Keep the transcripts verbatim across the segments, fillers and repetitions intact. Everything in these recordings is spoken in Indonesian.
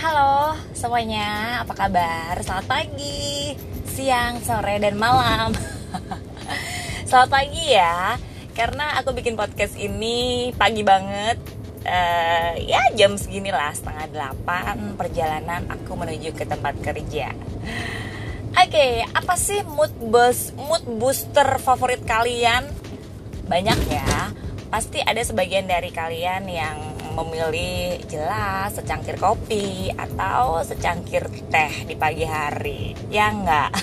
halo semuanya, apa kabar? Selamat pagi, siang, sore, dan malam. Selamat pagi ya, karena aku bikin podcast ini pagi banget. uh, Ya jam segini lah, setengah delapan, perjalanan aku menuju ke tempat kerja. Oke, okay, apa sih mood boost, mood booster favorit kalian? Banyak ya, pasti ada sebagian dari kalian yang memilih jelas secangkir kopi atau secangkir teh di pagi hari, ya enggak?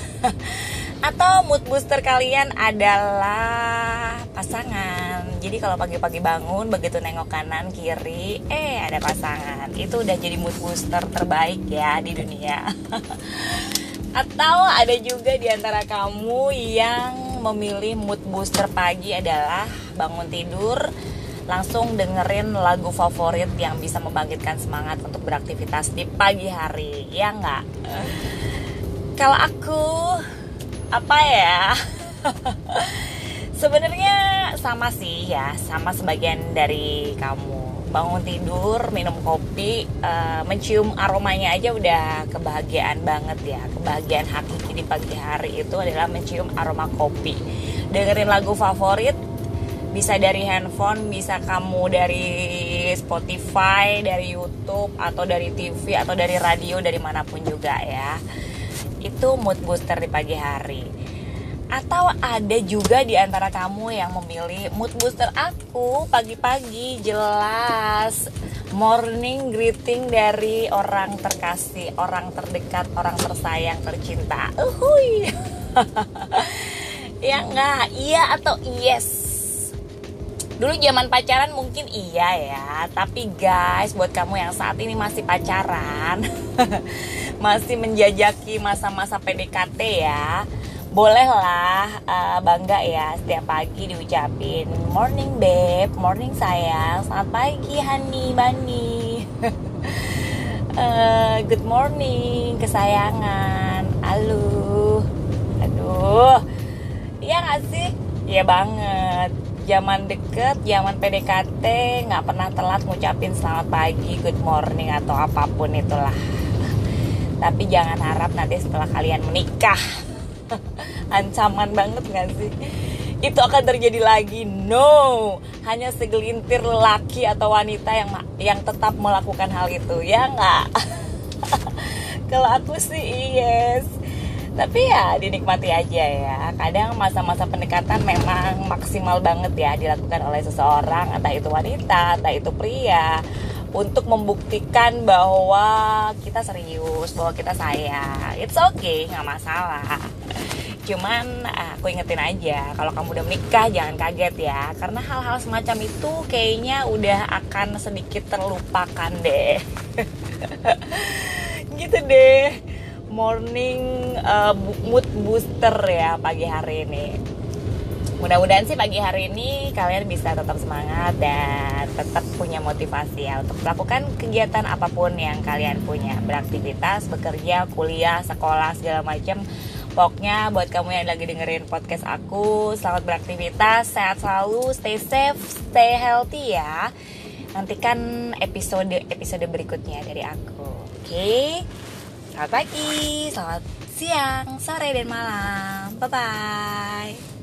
Atau mood booster kalian adalah pasangan. Jadi kalau pagi-pagi bangun, begitu nengok kanan kiri, eh ada pasangan. Itu udah jadi mood booster terbaik ya di dunia. Atau ada juga di antara kamu yang memilih mood booster pagi adalah bangun tidur langsung dengerin lagu favorit yang bisa membangkitkan semangat untuk beraktivitas di pagi hari, ya nggak? Kalau aku, apa ya? Sebenarnya sama sih ya, sama sebagian dari kamu. Bangun tidur, minum kopi, uh, mencium aromanya aja udah kebahagiaan banget ya. Kebahagiaan hakiki di pagi hari itu adalah mencium aroma kopi. Dengerin lagu favorit, bisa dari handphone, bisa kamu dari Spotify, dari YouTube, atau dari T V, atau dari radio, dari manapun juga ya. Itu mood booster di pagi hari. Atau ada juga di antara kamu yang memilih mood booster aku pagi-pagi jelas morning greeting dari orang terkasih, orang terdekat, orang tersayang, tercinta. Uhuy. Ya enggak, iya atau yes. Dulu zaman pacaran mungkin iya ya, tapi guys, buat kamu yang saat ini masih pacaran, masih menjajaki masa-masa P D K T ya, bolehlah uh, bangga ya setiap pagi diucapin morning babe, morning sayang, selamat pagi honey, bunny, uh, good morning kesayangan, aluh, aduh, iya nggak sih? Iya banget. Zaman deket, zaman P D K T, nggak pernah telat ngucapin selamat pagi, good morning, atau apapun itulah. Tapi jangan harap nanti setelah kalian menikah. Ancaman banget nggak sih? Itu akan terjadi lagi. No, hanya segelintir lelaki atau wanita yang yang tetap melakukan hal itu, ya nggak? Kalau aku sih yes. Tapi ya dinikmati aja ya. Kadang masa-masa pendekatan memang maksimal banget ya dilakukan oleh seseorang, entah itu wanita, entah itu pria, untuk membuktikan bahwa kita serius, bahwa kita sayang. It's okay, gak masalah. Cuman aku ingetin aja, kalau kamu udah menikah jangan kaget ya, karena hal-hal semacam itu kayaknya udah akan sedikit terlupakan deh. Gitu deh morning uh, mood booster ya pagi hari ini. Mudah-mudahan sih pagi hari ini kalian bisa tetap semangat dan tetap punya motivasi ya untuk melakukan kegiatan apapun yang kalian punya, beraktivitas, bekerja, kuliah, sekolah, segala macam. Pokoknya buat kamu yang lagi dengerin podcast aku, selamat beraktivitas, sehat selalu, stay safe, stay healthy ya. Nantikan episode-episode berikutnya dari aku. Oke? Okay? Selamat pagi, selamat siang, sore, dan malam. Bye-bye.